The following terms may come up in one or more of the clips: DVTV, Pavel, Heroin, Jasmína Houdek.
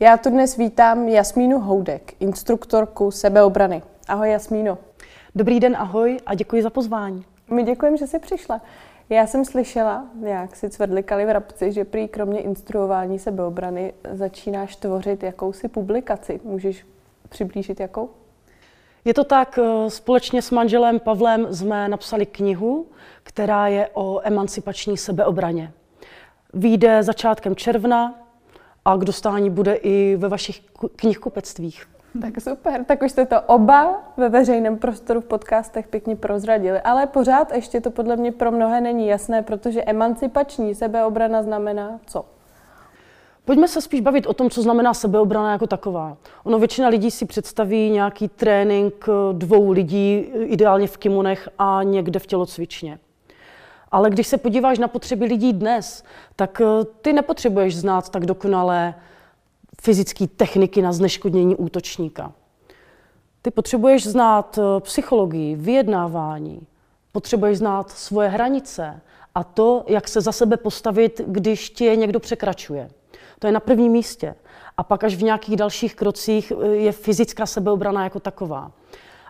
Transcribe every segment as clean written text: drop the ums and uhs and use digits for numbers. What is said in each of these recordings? Já tu dnes vítám Jasmínu Houdek, instruktorku sebeobrany. Ahoj Jasmíno. Dobrý den, ahoj a děkuji za pozvání. My děkujeme, že jsi přišla. Já jsem slyšela, jak si cvrdlikali v rabci, že prý kromě instruování sebeobrany začínáš tvořit jakousi publikaci. Můžeš přiblížit jakou? Je to tak, společně s manželem Pavlem jsme napsali knihu, která je o emancipační sebeobraně. Vyjde začátkem června a k dostání bude i ve vašich knihkupectvích. Tak super, tak už jste to oba ve veřejném prostoru v podcastech pěkně prozradili, ale pořád ještě to podle mě pro mnohé není jasné, protože emancipační sebeobrana znamená co? Pojďme se spíš bavit o tom, co znamená sebeobrana jako taková. Ono většina lidí si představí nějaký trénink dvou lidí, ideálně v kimonech a někde v tělocvičně. Ale když se podíváš na potřeby lidí dnes, tak ty nepotřebuješ znát tak dokonalé fyzické techniky na zneškodnění útočníka. Ty potřebuješ znát psychologii, vyjednávání, potřebuješ znát svoje hranice a to, jak se za sebe postavit, když tě někdo překračuje. To je na prvním místě. A pak až v nějakých dalších krocích je fyzická sebeobrana jako taková.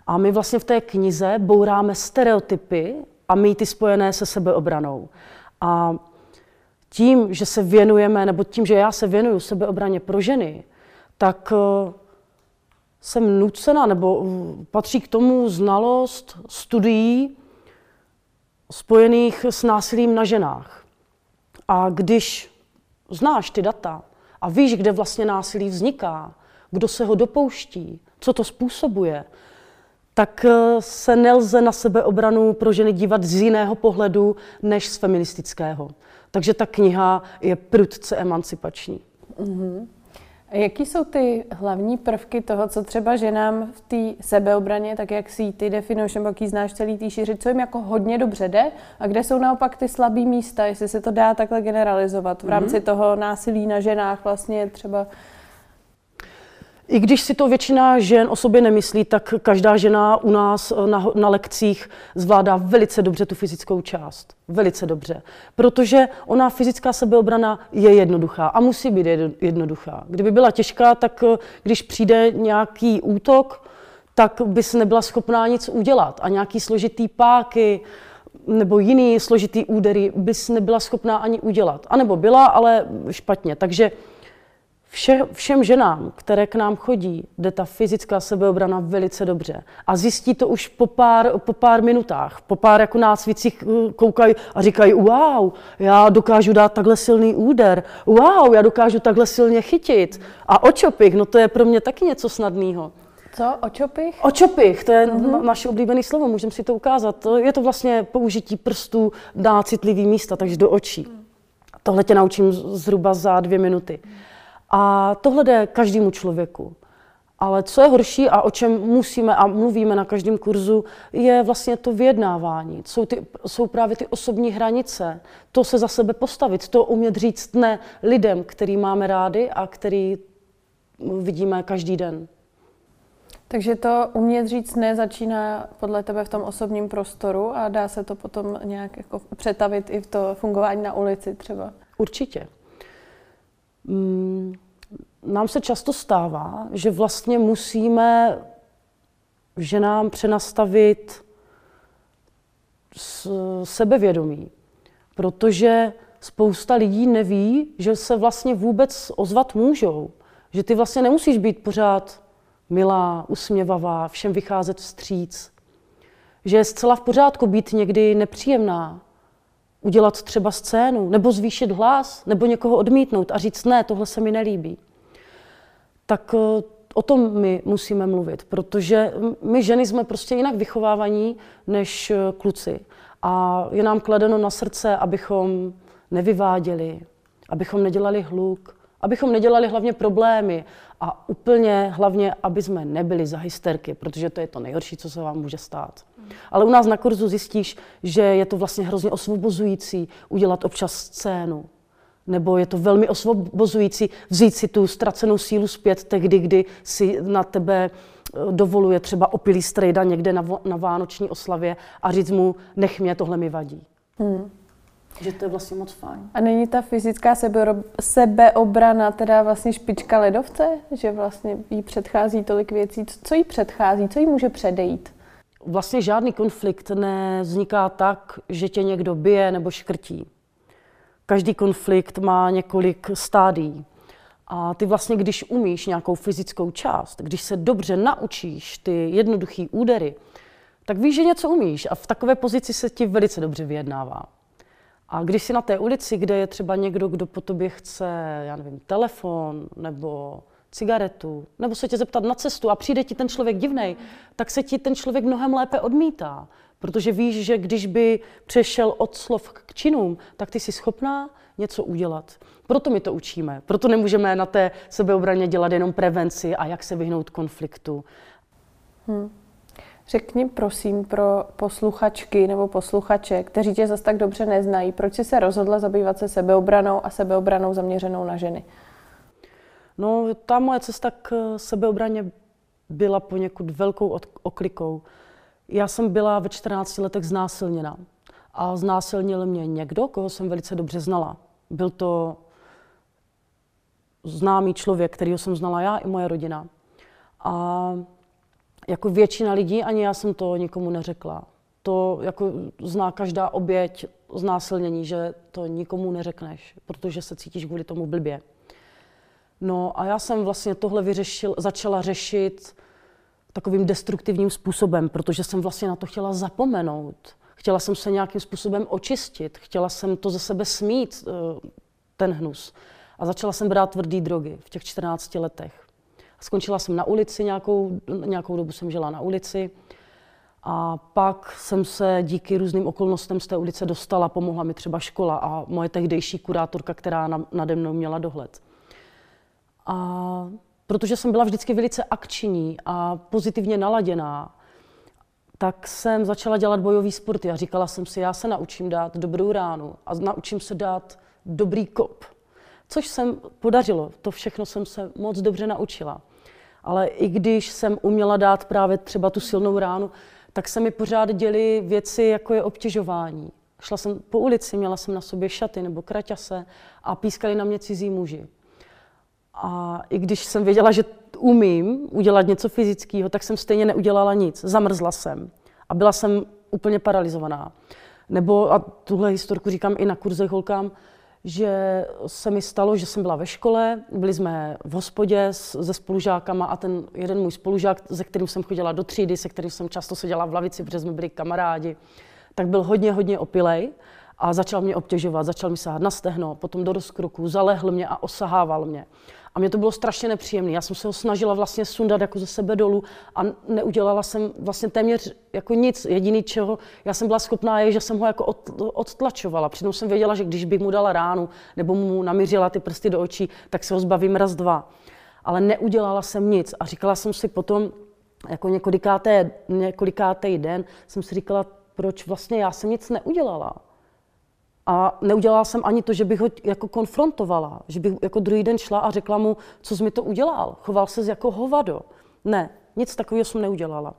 A my vlastně v té knize bouráme stereotypy a mýty spojené se sebeobranou. A tím, že se věnujeme, nebo tím, že já se věnuju sebeobraně pro ženy, tak jsem nucena, nebo patří k tomu znalost studií spojených s násilím na ženách. A když znáš ty data a víš, kde vlastně násilí vzniká, kdo se ho dopouští, co to způsobuje, tak se nelze na sebeobranu pro ženy dívat z jiného pohledu než z feministického. Takže ta kniha je prudce emancipační. Jaký jsou ty hlavní prvky toho, co třeba ženám v té sebeobraně, tak jak si ty definuješ, nebo jak ji znáš celý tý šíři, co jim jako hodně dobře jde a kde jsou naopak ty slabý místa, jestli se to dá takhle generalizovat v rámci toho násilí na ženách vlastně třeba? I když si to většina žen o sobě nemyslí, tak každá žena u nás na lekcích zvládá velice dobře tu fyzickou část. Velice dobře. Protože ona fyzická sebeobrana je jednoduchá a musí být jednoduchá. Kdyby byla těžká, tak když přijde nějaký útok, tak bys nebyla schopná nic udělat. A nějaký složitý páky nebo jiný složitý údery bys nebyla schopná ani udělat. A nebo byla, ale špatně. Takže všem ženám, které k nám chodí, jde ta fyzická sebeobrana velice dobře. A zjistí to už po pár minutách, po pár jako nácvicích koukají a říkají wow, já dokážu dát takhle silný úder, wow, já dokážu takhle silně chytit. A očopich, no to je pro mě taky něco snadného. Co? Očopich? Očopich, to je naše oblíbené slovo, můžeme si to ukázat. Je to vlastně použití prstů na citlivý místa, takže do očí. Tohle tě naučím zhruba za 2 minuty. A tohle jde každému člověku. Ale co je horší a o čem musíme a mluvíme na každém kurzu, je vlastně to vyjednávání. Jsou právě ty osobní hranice. To se za sebe postavit, to umět říct ne lidem, který máme rádi a který vidíme každý den. Takže to umět říct ne začíná podle tebe v tom osobním prostoru a dá se to potom nějak jako přetavit i v to fungování na ulici třeba? Určitě. Nám se často stává, že vlastně musíme ženám přenastavit sebevědomí, protože spousta lidí neví, že se vlastně vůbec ozvat můžou, že ty vlastně nemusíš být pořád milá, usměvavá, všem vycházet vstříc, že je zcela v pořádku být někdy nepříjemná, udělat třeba scénu, nebo zvýšit hlas, nebo někoho odmítnout a říct ne, tohle se mi nelíbí. Tak o tom my musíme mluvit, protože my ženy jsme prostě jinak vychovávaní než kluci. A je nám kladeno na srdce, abychom nevyváděli, abychom nedělali hluk, abychom nedělali hlavně problémy a úplně hlavně, aby jsme nebyli za hysterky, protože to je to nejhorší, co se vám může stát. Ale u nás na kurzu zjistíš, že je to vlastně hrozně osvobozující udělat občas scénu. Nebo je to velmi osvobozující vzít si tu ztracenou sílu zpět tehdy, kdy si na tebe dovoluje třeba opilý strejda někde na vánoční oslavě a říct mu, nech mě, tohle mi vadí. Že to je vlastně moc fajn. A není ta fyzická sebeobrana teda vlastně špička ledovce? Že vlastně jí předchází tolik věcí? Co jí předchází? Co jí může předejít? Vlastně žádný konflikt nevzniká tak, že tě někdo bije nebo škrtí. Každý konflikt má několik stádií. A ty vlastně, když umíš nějakou fyzickou část, když se dobře naučíš ty jednoduché údery, tak víš, že něco umíš a v takové pozici se ti velice dobře vyjednává. A když jsi na té ulici, kde je třeba někdo, kdo po tobě chce, já nevím, telefon nebo cigaretu, nebo se tě zeptat na cestu a přijde ti ten člověk divnej, tak se ti ten člověk mnohem lépe odmítá. Protože víš, že když by přešel od slov k činům, tak ty jsi schopná něco udělat. Proto my to učíme. Proto nemůžeme na té sebeobraně dělat jenom prevenci a jak se vyhnout konfliktu. Řekni prosím pro posluchačky nebo posluchače, kteří tě zas tak dobře neznají, proč jsi se rozhodla zabývat se sebeobranou a sebeobranou zaměřenou na ženy? No, ta moje cesta k sebeobraně byla poněkud velkou oklikou. Já jsem byla ve 14 letech znásilněna a znásilnil mě někdo, koho jsem velice dobře znala. Byl to známý člověk, kterýho jsem znala já i moje rodina. A jako většina lidí, ani já jsem to nikomu neřekla. To jako zná každá oběť znásilnění, že to nikomu neřekneš, protože se cítíš kvůli tomu blbě. No a já jsem vlastně tohle začala řešit takovým destruktivním způsobem, protože jsem vlastně na to chtěla zapomenout. Chtěla jsem se nějakým způsobem očistit, chtěla jsem to ze sebe smít, ten hnus. A začala jsem brát tvrdý drogy v těch 14 letech. Skončila jsem na ulici, nějakou dobu jsem žila na ulici a pak jsem se díky různým okolnostem z té ulice dostala, pomohla mi třeba škola a moje tehdejší kurátorka, která nade mnou měla dohled. A protože jsem byla vždycky velice akční a pozitivně naladěná, tak jsem začala dělat bojový sporty a říkala jsem si, já se naučím dát dobrou ránu a naučím se dát dobrý kop. Což se podařilo, to všechno jsem se moc dobře naučila. Ale i když jsem uměla dát právě třeba tu silnou ránu, tak se mi pořád děly věci, jako je obtěžování. Šla jsem po ulici, měla jsem na sobě šaty nebo kraťase a pískali na mě cizí muži. A i když jsem věděla, že umím udělat něco fyzického, tak jsem stejně neudělala nic. Zamrzla jsem a byla jsem úplně paralizovaná. Nebo, a tuhle historku říkám i na kurzech holkám, že se mi stalo, že jsem byla ve škole, byli jsme v hospodě se spolužákama a ten jeden můj spolužák, se kterým jsem chodila do třídy, se kterým jsem často seděla v lavici, protože jsme byli kamarádi, tak byl hodně opilej a začal mě obtěžovat, začal mi sahat na stehno, potom do rozkroku, zalehl mě a osahával mě. A mě to bylo strašně nepříjemné. Já jsem se ho snažila vlastně sundat jako ze sebe dolů a neudělala jsem vlastně téměř jako nic. Jediný, čeho já jsem byla schopná, je, že jsem ho jako odtlačovala. Přitom jsem věděla, že když bych mu dala ránu nebo mu namířila ty prsty do očí, tak se ho zbavím raz, dva. Ale neudělala jsem nic a říkala jsem si potom, jako několikátý den, jsem si říkala, proč vlastně já jsem nic neudělala. A neudělala jsem ani to, že bych ho jako konfrontovala, že bych jako druhý den šla a řekla mu, co jsi mi to udělal, choval ses jako hovado. Ne, nic takového jsem neudělala.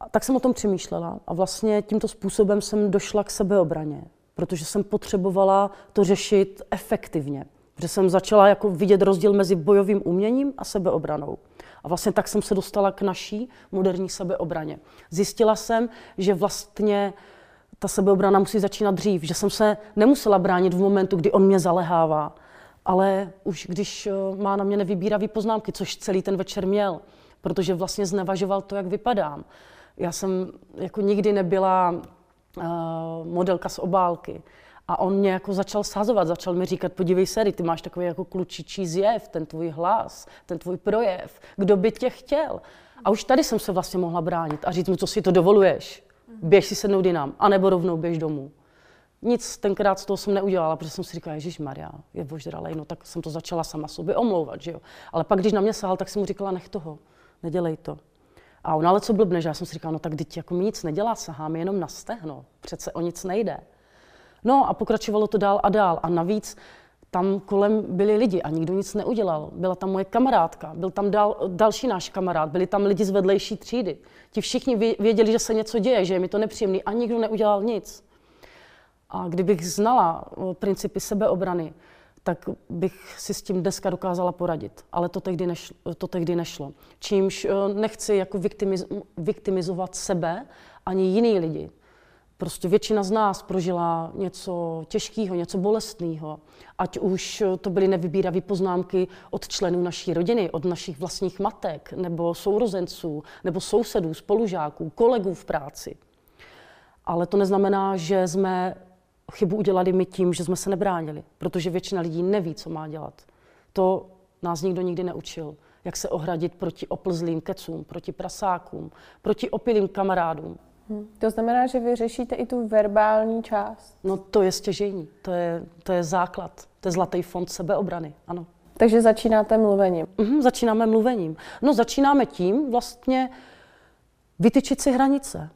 A tak jsem o tom přemýšlela a vlastně tímto způsobem jsem došla k sebeobraně, protože jsem potřebovala to řešit efektivně, protože jsem začala jako vidět rozdíl mezi bojovým uměním a sebeobranou. A vlastně tak jsem se dostala k naší moderní sebeobraně. Zjistila jsem, že vlastně ta sebeobrana musí začínat dřív, že jsem se nemusela bránit v momentu, kdy on mě zalehává, ale už když má na mě nevybíravý poznámky, což celý ten večer měl, protože vlastně znevažoval to, jak vypadám. Já jsem jako nikdy nebyla modelka z obálky a on mě jako začal shazovat, začal mi říkat, podívej se, ty máš takový jako klučičí zjev, ten tvůj hlas, ten tvůj projev, kdo by tě chtěl. A už tady jsem se vlastně mohla bránit a říct mu, co si to dovoluješ. Běž si sednout jinam, anebo rovnou běž domů. Nic tenkrát z toho jsem neudělala, protože jsem si říkala, ježišmarja, je ožralej, no tak jsem to začala sama sobě omlouvat, že jo. Ale pak, když na mě sahal, tak jsem mu říkala, nech toho, nedělej to. A on, ale co blbneš, já jsem si říkala, no tak teď jako mi nic nedělá, sahá mi jenom na stehno, přece o nic nejde. No a pokračovalo to dál a dál a navíc tam kolem byli lidi a nikdo nic neudělal. Byla tam moje kamarádka, byl tam další náš kamarád, byli tam lidi z vedlejší třídy. Ti všichni věděli, že se něco děje, že je mi to nepříjemný a nikdo neudělal nic. A kdybych znala principy sebeobrany, tak bych si s tím dneska dokázala poradit. Ale to tehdy nešlo. Čímž nechci jako viktimizovat sebe ani jiný lidi. Prostě většina z nás prožila něco těžkého, něco bolestného. Ať už to byly nevybíravé poznámky od členů naší rodiny, od našich vlastních matek, nebo sourozenců, nebo sousedů, spolužáků, kolegů v práci. Ale to neznamená, že jsme chybu udělali my tím, že jsme se nebránili, protože většina lidí neví, co má dělat. To nás nikdo nikdy neučil, jak se ohradit proti oplzlým kecům, proti prasákům, proti opilým kamarádům. To znamená, že vy řešíte i tu verbální část? No to je stěžejní, to je základ, to je zlatý fond sebeobrany, ano. Takže začínáte mluvením? Začínáme mluvením. No začínáme tím vlastně vytyčit si hranice.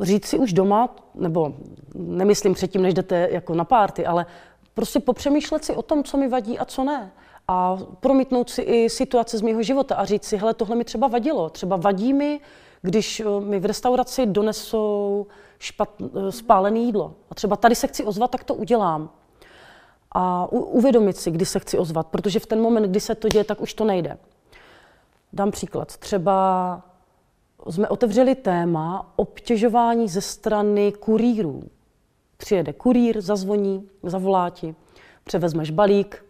Říct si už doma, nebo nemyslím předtím, než jdete jako na párty, ale prostě popřemýšlet si o tom, co mi vadí a co ne. A promítnout si i situace z mého života a říct si, hele, tohle mi třeba vadilo. Třeba vadí mi, když mi v restauraci donesou spálené jídlo. A třeba tady se chci ozvat, tak to udělám. A uvědomit si, kdy se chci ozvat, protože v ten moment, kdy se to děje, tak už to nejde. Dám příklad. Třeba jsme otevřeli téma obtěžování ze strany kurýrů. Přijede kurýr, zazvoní, zavolá ti, převezmeš balík,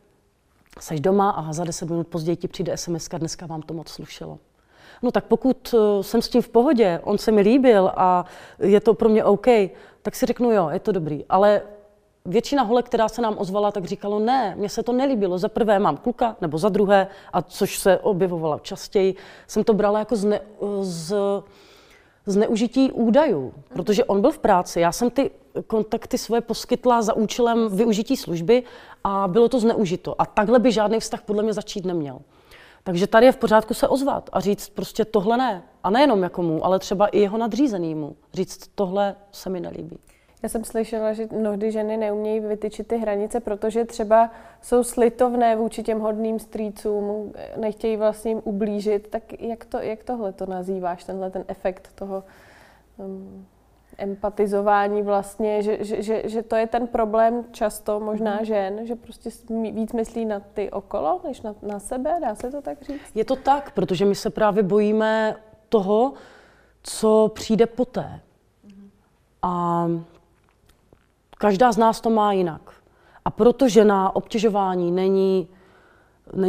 seš doma a za 10 minut později ti přijde SMS-ka, dneska vám to moc slušelo. No tak pokud jsem s tím v pohodě, on se mi líbil a je to pro mě OK, tak si řeknu jo, je to dobrý. Ale většina holek, která se nám ozvala, tak říkalo ne, mně se to nelíbilo, za prvé mám kluka, nebo za druhé, a což se objevovalo častěji, jsem to brala jako zneužití údajů, protože on byl v práci, já jsem ty kontakty svoje poskytla za účelem využití služby a bylo to zneužito. A takhle by žádný vztah podle mě začít neměl. Takže tady je v pořádku se ozvat a říct prostě tohle ne. A nejenom jakomu, ale třeba i jeho nadřízenému. Říct tohle se mi nelíbí. Já jsem slyšela, že mnohdy ženy neumějí vytyčit ty hranice, protože třeba jsou slitovné vůči těm hodným strýcům, nechtějí vlastně jim ublížit. Tak jak tohle to nazýváš, tenhle ten efekt toho empatizování vlastně, že to je ten problém často možná žen, že prostě víc myslí na ty okolo, než na sebe, dá se to tak říct? Je to tak, protože my se právě bojíme toho, co přijde poté. A každá z nás to má jinak. A protože na obtěžování není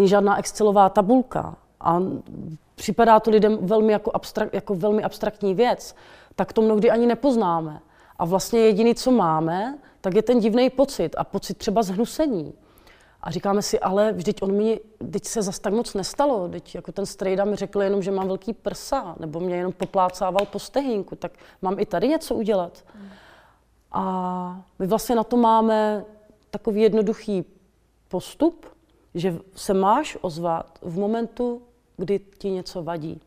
žádná excelová tabulka a připadá to lidem velmi jako velmi abstraktní věc, tak to mnohdy ani nepoznáme. A vlastně jediné, co máme, tak je ten divný pocit a pocit třeba zhnusení. A říkáme si, ale vždyť se zas tak moc nestalo, vždyť jako ten strejda mi řekl jenom, že mám velký prsa, nebo mě jenom poplácával po stehínku, tak mám i tady něco udělat. A my vlastně na to máme takový jednoduchý postup, že se máš ozvat v momentu, kdy ti něco vadí.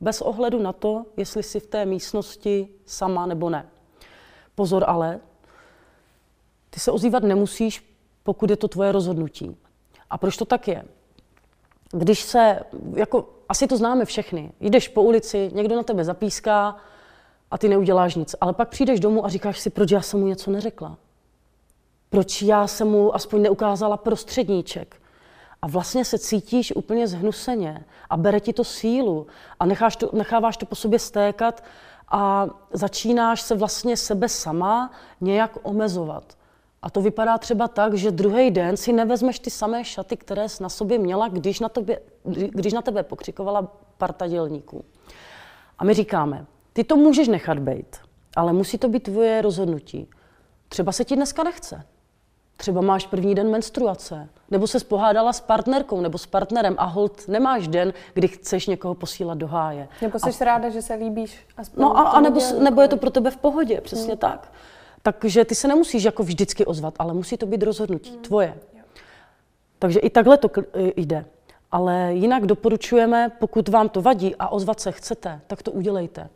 Bez ohledu na to, jestli jsi v té místnosti sama nebo ne. Pozor ale, ty se ozývat nemusíš, pokud je to tvoje rozhodnutí. A proč to tak je? Když se, jako asi to známe všechny, jdeš po ulici, někdo na tebe zapíská a ty neuděláš nic, ale pak přijdeš domů a říkáš si, proč já jsem mu něco neřekla? Proč já jsem mu aspoň neukázala prostředníček? A vlastně se cítíš úplně zhnuseně a bere ti to sílu a necháváš to po sobě stékat a začínáš se vlastně sebe sama nějak omezovat. A to vypadá třeba tak, že druhý den si nevezmeš ty samé šaty, které jsi na sobě měla, když na tebe pokřikovala parta dělníků. A my říkáme, ty to můžeš nechat bejt, ale musí to být tvoje rozhodnutí. Třeba se ti dneska nechce. Třeba máš první den menstruace, nebo se pohádala s partnerkou nebo s partnerem a holt nemáš den, kdy chceš někoho posílat do háje. Nebo jsi ráda, že se líbíš. No a nebo je to pro tebe v pohodě, přesně tak. Takže ty se nemusíš jako vždycky ozvat, ale musí to být rozhodnutí tvoje. Takže i takhle to jde. Ale jinak doporučujeme, pokud vám to vadí a ozvat se chcete, tak to udělejte.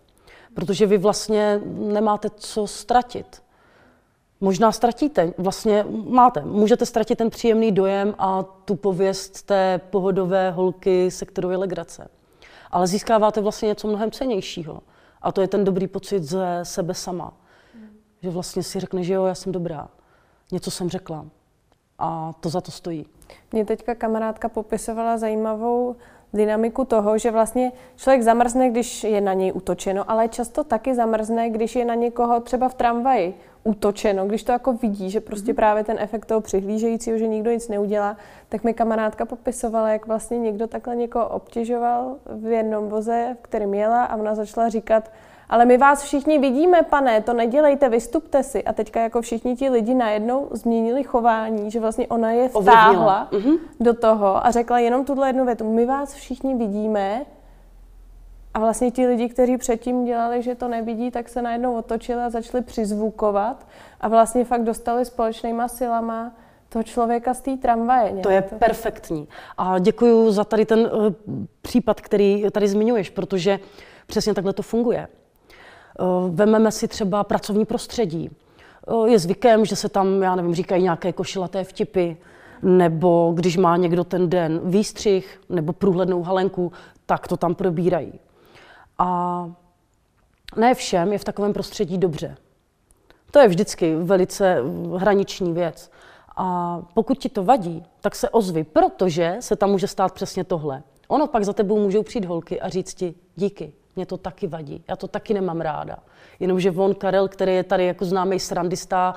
Protože vy vlastně nemáte co ztratit. Možná ztratíte, vlastně máte, můžete ztratit ten příjemný dojem a tu pověst té pohodové holky, se kterou je legrace. Ale získáváte vlastně něco mnohem cennějšího. A to je ten dobrý pocit ze sebe sama. Že vlastně si řekne, že jo, já jsem dobrá, něco jsem řekla a to za to stojí. Mě teďka kamarádka popisovala zajímavou dynamiku toho, že vlastně člověk zamrzne, když je na něj útočeno, ale často taky zamrzne, když je na někoho třeba v tramvaji útočeno, když to jako vidí, že prostě právě ten efekt toho přihlížejícího, že nikdo nic neudělá, tak mi kamarádka popisovala, jak vlastně někdo takhle někoho obtěžoval v jednom voze, v kterém jela, a ona začala říkat: ale my vás všichni vidíme, pane, to nedělejte, vystupte si. A teďka jako všichni ti lidi najednou změnili chování, že vlastně ona je vtáhla do toho a řekla jenom tuhle jednu větu: my vás všichni vidíme. A vlastně ti lidi, kteří předtím dělali, že to nevidí, tak se najednou otočili a začali přizvukovat a vlastně fakt dostali společnýma silama toho člověka z té tramvaje. To je perfektní. A děkuju za tady ten případ, který tady zmiňuješ, protože přesně takhle to funguje. Vememe si třeba pracovní prostředí. Je zvykem, že se tam, já nevím, říkají nějaké košilaté vtipy, nebo když má někdo ten den výstřih nebo průhlednou halenku, tak to tam probírají. A ne všem je v takovém prostředí dobře. To je vždycky velice hraniční věc. A pokud ti to vadí, tak se ozvi, protože se tam může stát přesně tohle. Ono pak za tebou můžou přijít holky a říct ti: díky, mě to taky vadí, já to taky nemám ráda. Jenomže on, Karel, který je tady jako známý srandista,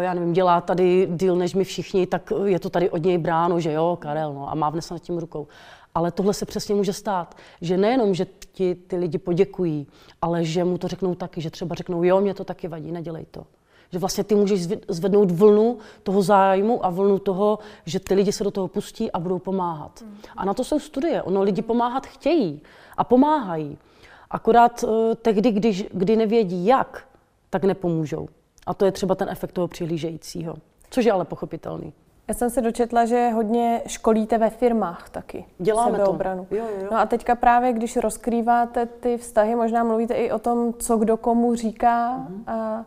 já nevím, dělá tady díl než my všichni, tak je to tady od něj bráno, že jo, Karel, no, a mávne se nad tím rukou. Ale tohle se přesně může stát, že nejenom, že ti ty lidi poděkují, ale že mu to řeknou taky, že třeba řeknou: jo, mě to taky vadí, nedělej to. Že vlastně ty můžeš zvednout vlnu toho zájmu a vlnu toho, že ty lidi se do toho pustí a budou pomáhat. A na to jsou studie, ono lidi pomáhat chtějí a pomáhají. Akorát tehdy, kdy nevědí jak, tak nepomůžou. A to je třeba ten efekt toho přihlížejícího, což je ale pochopitelný. Já jsem se dočetla, že hodně školíte ve firmách taky. Děláme sebeobranu. To. Jo. No a teďka právě, když rozkrýváte ty vztahy, možná mluvíte i o tom, co kdo komu říká. A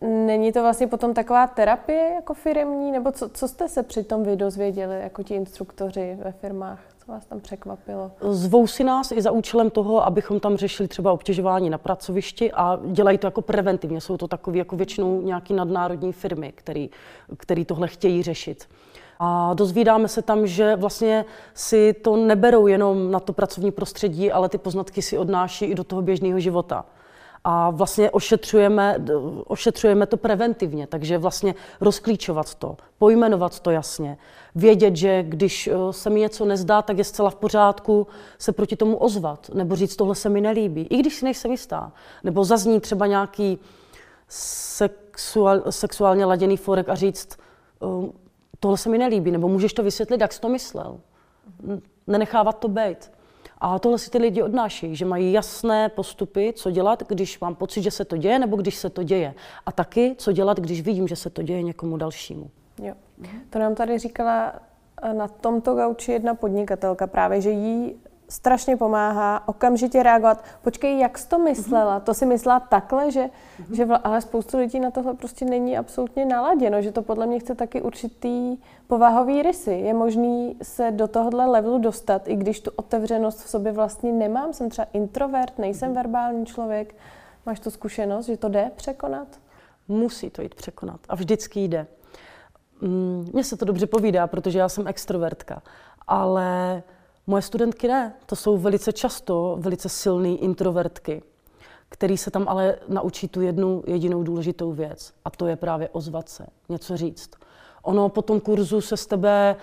není to vlastně potom taková terapie jako firemní? Nebo co jste se přitom vy dozvěděli, jako ti instruktoři ve firmách? Co vás tam překvapilo? Zvou si nás i za účelem toho, abychom tam řešili třeba obtěžování na pracovišti, a dělají to jako preventivně. Jsou to takové jako většinou nějaké nadnárodní firmy, které tohle chtějí řešit. A dozvídáme se tam, že vlastně si to neberou jenom na to pracovní prostředí, ale ty poznatky si odnáší i do toho běžného života. A vlastně ošetřujeme to preventivně, takže vlastně rozklíčovat to, pojmenovat to jasně, vědět, že když se mi něco nezdá, tak je zcela v pořádku se proti tomu ozvat, nebo říct: tohle se mi nelíbí, i když si nejsem jistá, nebo zazní třeba nějaký sexuálně laděný fórek a říct: tohle se mi nelíbí, nebo můžeš to vysvětlit, jak jsi to myslel, nenechávat to být. A tohle si ty lidi odnáší, že mají jasné postupy, co dělat, když mám pocit, že se to děje, nebo když se to děje. A taky, co dělat, když vidím, že se to děje někomu dalšímu. Jo. To nám tady říkala na tomto gauči jedna podnikatelka právě, že jí strašně pomáhá okamžitě reagovat. Počkej, jak jsi to myslela? To si myslela takhle, ale spoustu lidí na tohle prostě není absolutně naladěno, že to podle mě chce taky určitý povahový rysy. Je možný se do tohohle levelu dostat, i když tu otevřenost v sobě vlastně nemám. Jsem třeba introvert, nejsem verbální člověk. Máš tu zkušenost, že to jde překonat? Musí to jít překonat a vždycky jde. Mně se to dobře povídá, protože já jsem extrovertka, ale moje studentky ne, to jsou velice často velice silné introvertky, které se tam ale naučí tu jednu jedinou důležitou věc, a to je právě ozvat se, něco říct. Ono po tom kurzu se z tebe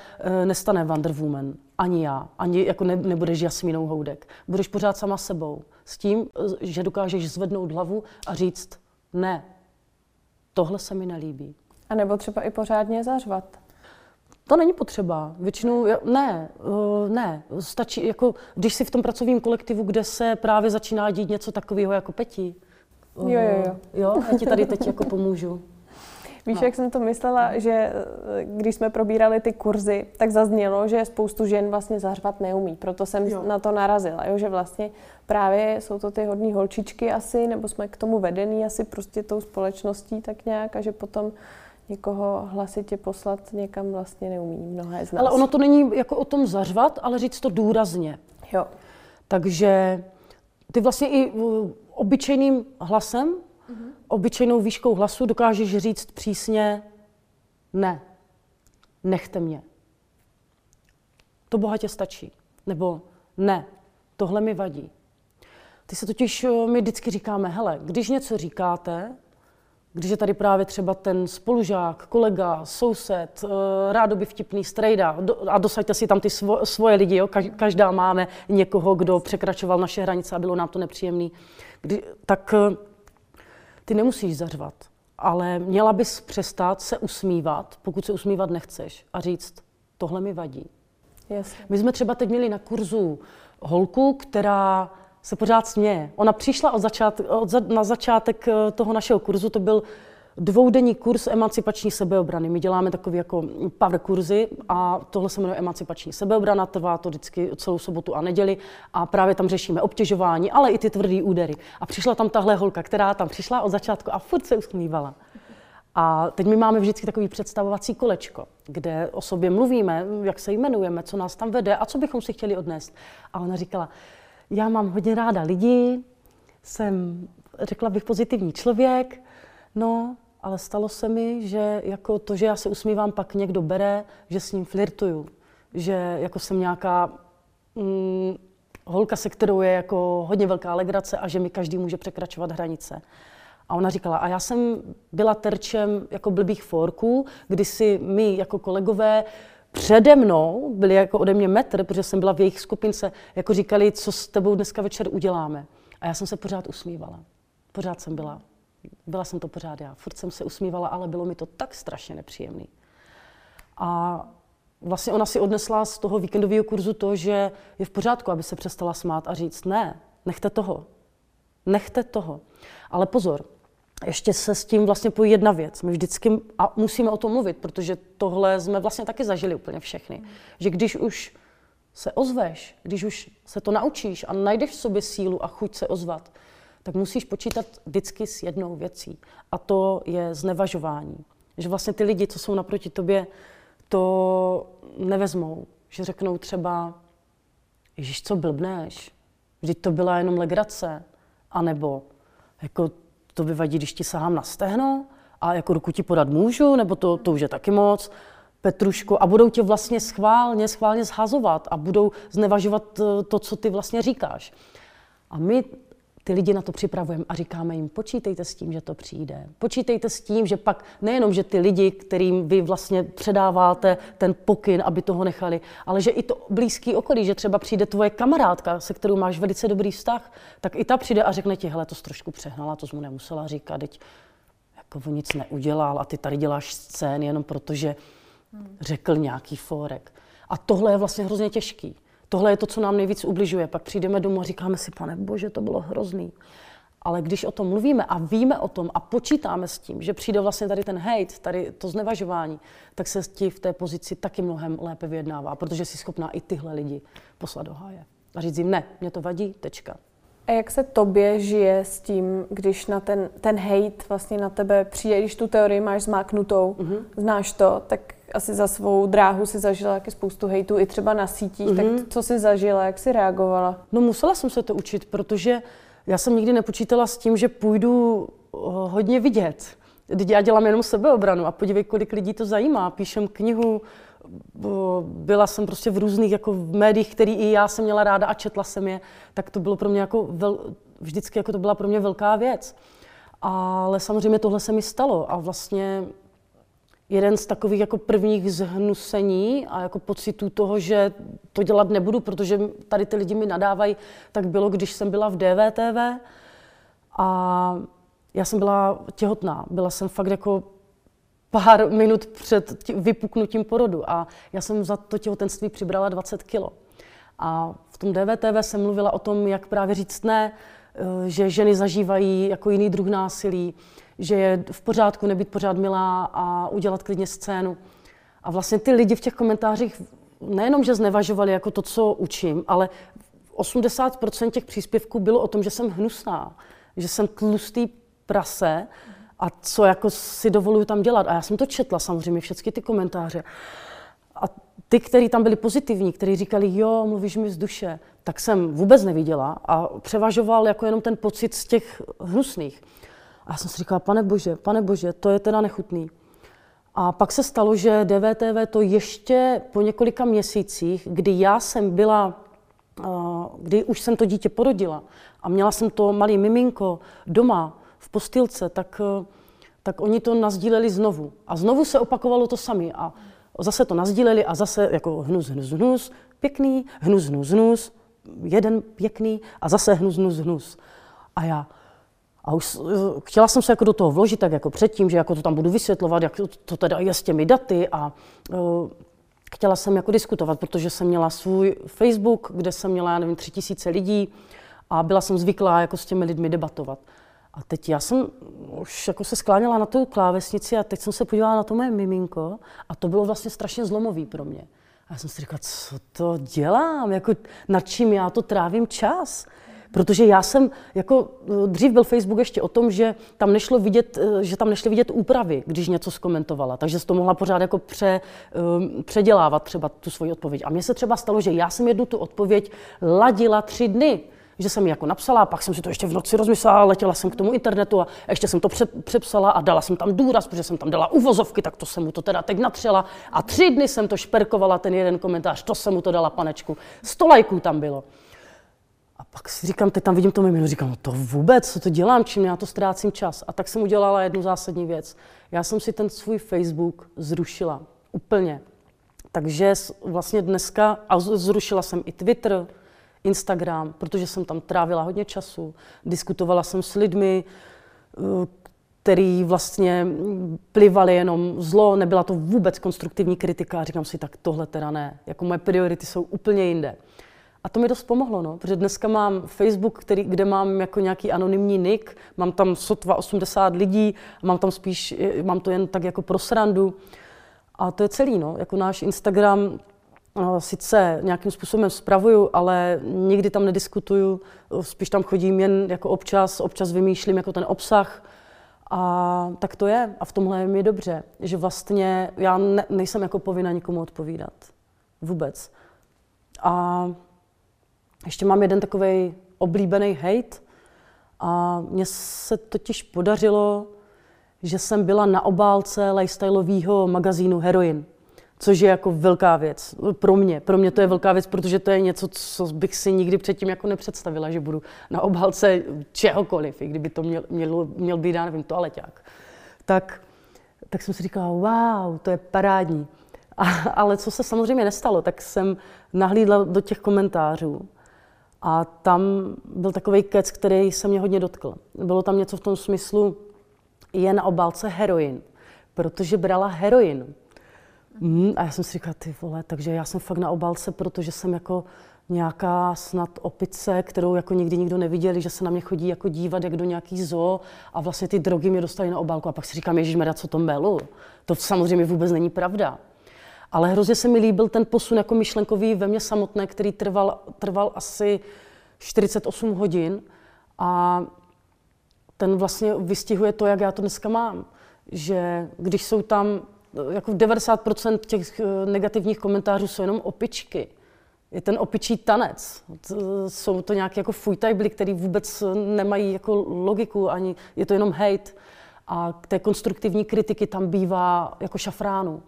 nestane Wonder Woman, ani já, ani jako nebudeš Jasmínou Houdek. Budeš pořád sama sebou, s tím, že dokážeš zvednout hlavu a říct: ne, tohle se mi nelíbí. A nebo třeba i pořádně zařvat. To není potřeba. Většinou ne. Stačí, jako, když jsi v tom pracovním kolektivu, kde se právě začíná dít něco takového jako Peti. Jo, já ti tady teď jako pomůžu. Víš, jak jsem to myslela, že když jsme probírali ty kurzy, tak zaznělo, že spoustu žen vlastně zařvat neumí. Proto jsem na to narazila, že vlastně právě jsou to ty hodní holčičky asi, nebo jsme k tomu vedený asi prostě tou společností tak nějak, a že potom někoho hlasitě poslat někam vlastně neumí mnohé z nás. Ale ono to není jako o tom zařvat, ale říct to důrazně. Jo. Takže ty vlastně i obyčejným hlasem obyčejnou výškou hlasu dokážeš říct přísně ne, nechte mě. To bohatě stačí. Nebo ne, tohle mi vadí. Ty se totiž, my vždycky říkáme, hele, když něco říkáte, když je tady právě třeba ten spolužák, kolega, soused, rádoby vtipný strejda, a dosaďte si tam ty svoje lidi, jo? Každá máme někoho, kdo překračoval naše hranice a bylo nám to nepříjemné, tak ty nemusíš zařvat, ale měla bys přestat se usmívat, pokud se usmívat nechceš, a říct, tohle mi vadí. Jasně. My jsme třeba teď měli na kurzu holku, která se pořád směje. Ona přišla na začátek toho našeho kurzu, to byl dvoudenní kurz emancipační sebeobrany. My děláme takové jako power kurzy a tohle se jmenuje emancipační sebeobrana, trvá to vždycky celou sobotu a neděli a právě tam řešíme obtěžování, ale i ty tvrdý údery. A přišla tam tahle holka, která tam přišla od začátku a furt se usmívala. A teď my máme vždycky takový představovací kolečko, kde o sobě mluvíme, jak se jmenujeme, co nás tam vede a co bychom si chtěli odnést. A ona říkala, já mám hodně ráda lidi, jsem, řekla bych, pozitivní člověk, no, ale stalo se mi, že jako to, že já se usmívám, pak někdo bere, že s ním flirtuju, že jako jsem nějaká holka, se kterou je jako hodně velká legrace a že mi každý může překračovat hranice. A ona říkala, a já jsem byla terčem jako blbých fórků, kdy si my jako kolegové přede mnou byli jako ode mě metr, protože jsem byla v jejich skupince, jako říkali, co s tebou dneska večer uděláme. A já jsem se pořád usmívala. Pořád jsem byla jsem to pořád já. Furt jsem se usmívala, ale bylo mi to tak strašně nepříjemné. A vlastně ona si odnesla z toho víkendového kurzu to, že je v pořádku, aby se přestala smát a říct ne, nechte toho. Nechte toho. Ale pozor, ještě se s tím vlastně pojí jedna věc. My vždycky, a musíme o tom mluvit, protože tohle jsme vlastně taky zažili úplně všechny, že když už se ozveš, když už se to naučíš a najdeš v sobě sílu a chuť se ozvat, tak musíš počítat vždycky s jednou věcí. A to je znevažování. Že vlastně ty lidi, co jsou naproti tobě, to nevezmou. Že řeknou třeba, ježiš, co blbneš, vždyť to byla jenom legrace. A nebo, jako, to by vadí, když ti sahám na stehno a jako ruku ti podat můžu, nebo to už je taky moc, Petruško. A budou tě vlastně schválně shazovat a budou znevažovat to, co ty vlastně říkáš. A my ty lidi na to připravujeme a říkáme jim, počítejte s tím, že to přijde. Počítejte s tím, že pak nejenom, že ty lidi, kterým vy vlastně předáváte ten pokyn, aby toho nechali, ale že i to blízký okolí, že třeba přijde tvoje kamarádka, se kterou máš velice dobrý vztah, tak i ta přijde a řekne ti, hele, to jsi trošku přehnala, to jsi mu nemusela říkat, teď jako nic neudělal a ty tady děláš scén jenom proto, že řekl nějaký fórek. A tohle je vlastně hrozně těžký. Tohle je to, co nám nejvíc ubližuje. Pak přijdeme domů a říkáme si, pane bože, to bylo hrozný. Ale když o tom mluvíme a víme o tom a počítáme s tím, že přijde vlastně tady ten hejt, tady to znevažování, tak se ti v té pozici taky mnohem lépe vyjednává, protože jsi schopná i tyhle lidi poslat do háje. A říct jim, ne, mě to vadí, tečka. A jak se tobě žije s tím, když na ten hejt vlastně na tebe přijde, když tu teorii máš zmáknutou, znáš to, tak asi za svou dráhu si zažila taky spoustu hejtů, i třeba na sítích, tak co si zažila, jak si reagovala? No musela jsem se to učit, protože já jsem nikdy nepočítala s tím, že půjdu hodně vidět. Teď já dělám jenom sebeobranu a podívej, kolik lidí to zajímá, píšem knihu, byla jsem prostě v různých jako v médiích, který i já jsem měla ráda a četla jsem je, tak to bylo pro mě jako vždycky jako to byla pro mě velká věc. Ale samozřejmě tohle se mi stalo a vlastně jeden z takových jako prvních zhnusení a jako pocitů toho, že to dělat nebudu, protože tady ty lidi mi nadávají, tak bylo, když jsem byla v DVTV a já jsem byla těhotná, byla jsem fakt jako pár minut před vypuknutím porodu a já jsem za to těhotenství přibrala 20 kilo. A v tom DVTV jsem mluvila o tom, jak právě říct ne, že ženy zažívají jako jiný druh násilí, že je v pořádku nebýt pořád milá a udělat klidně scénu. A vlastně ty lidi v těch komentářích nejenom, že znevažovali jako to, co učím, ale 80% těch příspěvků bylo o tom, že jsem hnusná, že jsem tlustý prase, a co jako si dovoluju tam dělat. A já jsem to četla samozřejmě, všechny ty komentáře. A ty, kteří tam byli pozitivní, kteří říkali, jo, mluvíš mi z duše, tak jsem vůbec neviděla a převažoval jako jenom ten pocit z těch hnusných. A já jsem si říkala, pane bože, to je teda nechutný. A pak se stalo, že DVTV to ještě po několika měsících, kdy já jsem byla, kdy už jsem to dítě porodila a měla jsem to malý miminko doma v postýlce, tak oni to nasdíleli znovu. A znovu se opakovalo to samé. A zase to nasdíleli a zase jako hnus, hnus, hnus, pěkný, hnus, hnus, hnus, jeden pěkný a zase hnus, hnus, hnus. A já... A už chtěla jsem se jako do toho vložit, tak jako předtím, že jako to tam budu vysvětlovat, jak to teda je s těmi daty a chtěla jsem jako diskutovat, protože jsem měla svůj Facebook, kde jsem měla, já nevím, 3000 lidí a byla jsem zvyklá jako s těmi lidmi debatovat. A teď já jsem už jako se skláněla na tu klávesnici a teď jsem se podívala na to moje miminko a to bylo vlastně strašně zlomový pro mě. A já jsem si říkala, co to dělám, jako nad čím já to trávím čas. Protože já jsem, jako dřív byl Facebook ještě o tom, že tam nešlo vidět, že tam nešly vidět úpravy, když něco zkomentovala, takže jsi to mohla pořád jako předělávat třeba tu svoji odpověď. A mně se třeba stalo, že já jsem jednu tu odpověď ladila 3 dny, že jsem ji jako napsala, pak jsem si to ještě v noci rozmyslela, letěla jsem k tomu internetu a ještě jsem to přepsala a dala jsem tam důraz, protože jsem tam dala uvozovky, tak to jsem mu to teda teď natřela a 3 dny jsem to šperkovala, ten jeden komentář, to jsem mu to dala panečku, 100 lajků tam bylo. A pak si říkám, teď tam vidím to jméno, říkám, no to vůbec, co to dělám, čím já to ztrácím čas. A tak jsem udělala jednu zásadní věc. Já jsem si ten svůj Facebook zrušila úplně. Takže vlastně dneska, a zrušila jsem i Twitter, Instagram, protože jsem tam trávila hodně času. Diskutovala jsem s lidmi, který vlastně plivali jenom zlo, nebyla to vůbec konstruktivní kritika. A říkám si, tak tohle teda ne, jako moje priority jsou úplně jinde. A to mi dost pomohlo, no, protože dneska mám Facebook, kde mám jako nějaký anonymní nick, mám tam sotva 80 lidí, mám tam spíš, mám to jen tak jako pro srandu. A to je celý, no, jako náš Instagram sice nějakým způsobem spravuju, ale nikdy tam nediskutuju, spíš tam chodím jen jako občas vymýšlím jako ten obsah. A tak to je, a v tomhle je mi dobře, že vlastně já nejsem jako povinna nikomu odpovídat. Vůbec. A ještě mám jeden takovej oblíbený hejt a mně se totiž podařilo, že jsem byla na obálce lifestyleového magazínu Heroin, což je jako velká věc pro mě. Pro mě to je velká věc, protože to je něco, co bych si nikdy předtím jako nepředstavila, že budu na obálce čehokoliv, i kdyby to měl být, já nevím, toaleťák. Tak jsem si říkala, wow, to je parádní. Ale co se samozřejmě nestalo, tak jsem nahlídla do těch komentářů. A tam byl takový kec, který se mě hodně dotkl. Bylo tam něco v tom smyslu, je na obálce heroin, protože brala heroin. A já jsem si říkala, ty vole, takže já jsem fakt na obálce, protože jsem jako nějaká snad opice, kterou jako nikdy nikdo neviděl, že se na mě chodí jako dívat jak do nějaký zoo a vlastně ty drogy mě dostaly na obálku. A pak si říkám, ježišmarja, co to melu? To samozřejmě vůbec není pravda. Ale hrozně se mi líbil ten posun jako myšlenkový ve mně samotné, který trval asi 48 hodin a ten vlastně vystihuje to, jak já to dneska mám. Že když jsou tam, jako 90% těch negativních komentářů jsou jenom opičky. Je ten opičí tanec. Jsou to nějaké jako fujtajbly, který vůbec nemají jako logiku, ani je to jenom hejt. A té konstruktivní kritiky tam bývá jako šafránu.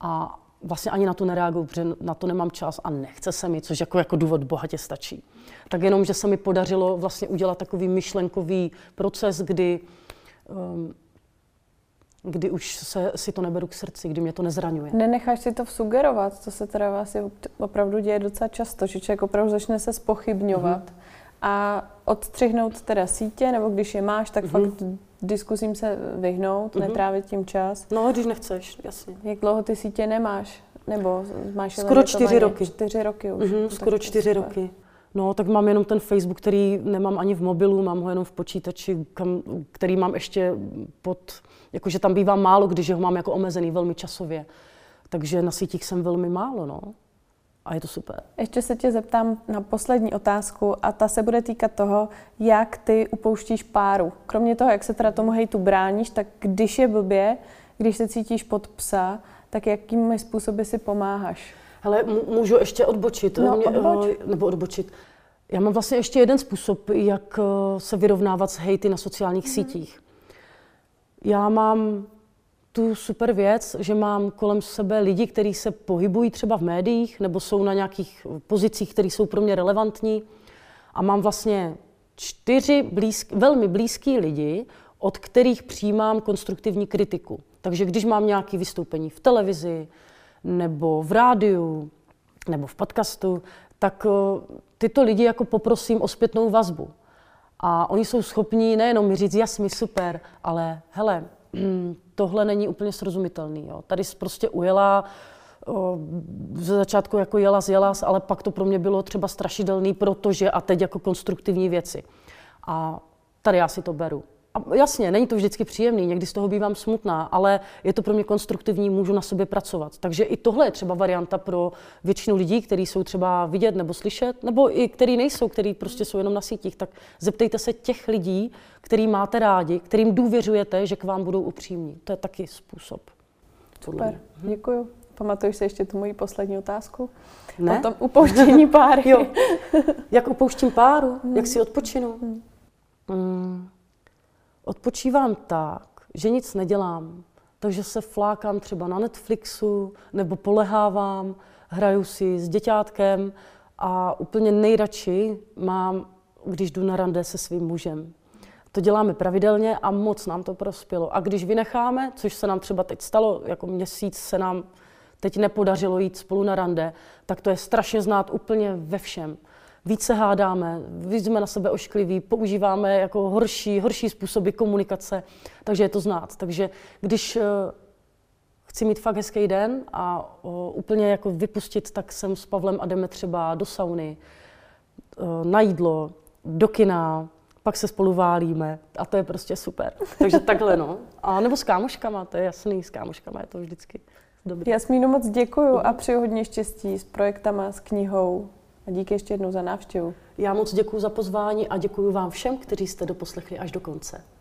A vlastně ani na to nereaguju, protože na to nemám čas a nechce se mi, což jako důvod bohatě stačí. Tak jenom, že se mi podařilo vlastně udělat takový myšlenkový proces, kdy už si to neberu k srdci, kdy mě to nezraňuje. Nenecháš si to vsugerovat, to se teda asi opravdu děje docela často, že člověk opravdu začne se zpochybňovat a odstřihnout teda sítě, nebo když je máš, tak fakt diskusím se vyhnout, netrávit tím čas. No, když nechceš, jasně. Jak dlouho ty sítě nemáš? Nebo máš skoro 4 roky. 4 roky už. Skoro 4 roky. No, tak mám jenom ten Facebook, který nemám ani v mobilu, mám ho jenom v počítači, který mám ještě jakože tam bývá málo, když ho mám jako omezený velmi časově. Takže na sítích jsem velmi málo, no. A je to super. Ještě se tě zeptám na poslední otázku a ta se bude týkat toho, jak ty upouštíš páru. Kromě toho, jak se teda tomu hejtu bráníš, tak když je blbě, když se cítíš pod psa, tak jakými způsoby si pomáháš? Hele, můžu ještě odbočit. No, odbočit. Já mám vlastně ještě jeden způsob, jak se vyrovnávat s hejty na sociálních sítích. já mám tu super věc, že mám kolem sebe lidi, kteří se pohybují třeba v médiích nebo jsou na nějakých pozicích, které jsou pro mě relevantní. A mám vlastně 4 velmi blízký lidi, od kterých přijímám konstruktivní kritiku. Takže když mám nějaké vystoupení v televizi, nebo v rádiu, nebo v podcastu, tak tyto lidi jako poprosím o zpětnou vazbu. A oni jsou schopní nejenom mi říct, jasně, super, ale hele, tohle není úplně srozumitelný. Jo. Tady jsi prostě ujela, ze začátku jako jelas, ale pak to pro mě bylo třeba strašidelný, protože a teď jako konstruktivní věci. A tady já si to beru. A jasně, není to vždycky příjemný, někdy z toho bývám smutná, ale je to pro mě konstruktivní, můžu na sobě pracovat. Takže i tohle je třeba varianta pro většinu lidí, kteří jsou třeba vidět nebo slyšet, nebo i kteří nejsou, kteří prostě jsou jenom na sítích. Tak zeptejte se těch lidí, který máte rádi, kterým důvěřujete, že k vám budou upřímní. To je taky způsob. Super, děkuju. Pamatuješ se ještě tu moji poslední otázku? Ne? O tom upouštění páry. Jo. Jak upouštím páru? Jak si odpočinu? Odpočívám tak, že nic nedělám, takže se flákám třeba na Netflixu nebo polehávám, hraju si s děťátkem a úplně nejradši mám, když jdu na rande se svým mužem. To děláme pravidelně a moc nám to prospělo. A když vynecháme, což se nám třeba teď stalo, jako měsíc se nám teď nepodařilo jít spolu na rande, tak to je strašně znát úplně ve všem. Víc se hádáme, víc jsme na sebe oškliví, používáme jako horší způsoby komunikace, takže je to znát. Takže když chci mít fakt hezký den a úplně jako vypustit, tak jsem s Pavlem a jdeme třeba do sauny, na jídlo, do kina, pak se spolu válíme a to je prostě super. Takže takhle no. A nebo s kámoškama, to je jasný, s kámoškama je to vždycky dobrý. Jasmíno, moc děkuju a přeju hodně štěstí s projektama, s knihou. A díky ještě jednou za návštěvu. Já moc děkuju za pozvání a děkuju vám všem, kteří jste doposlechli až do konce.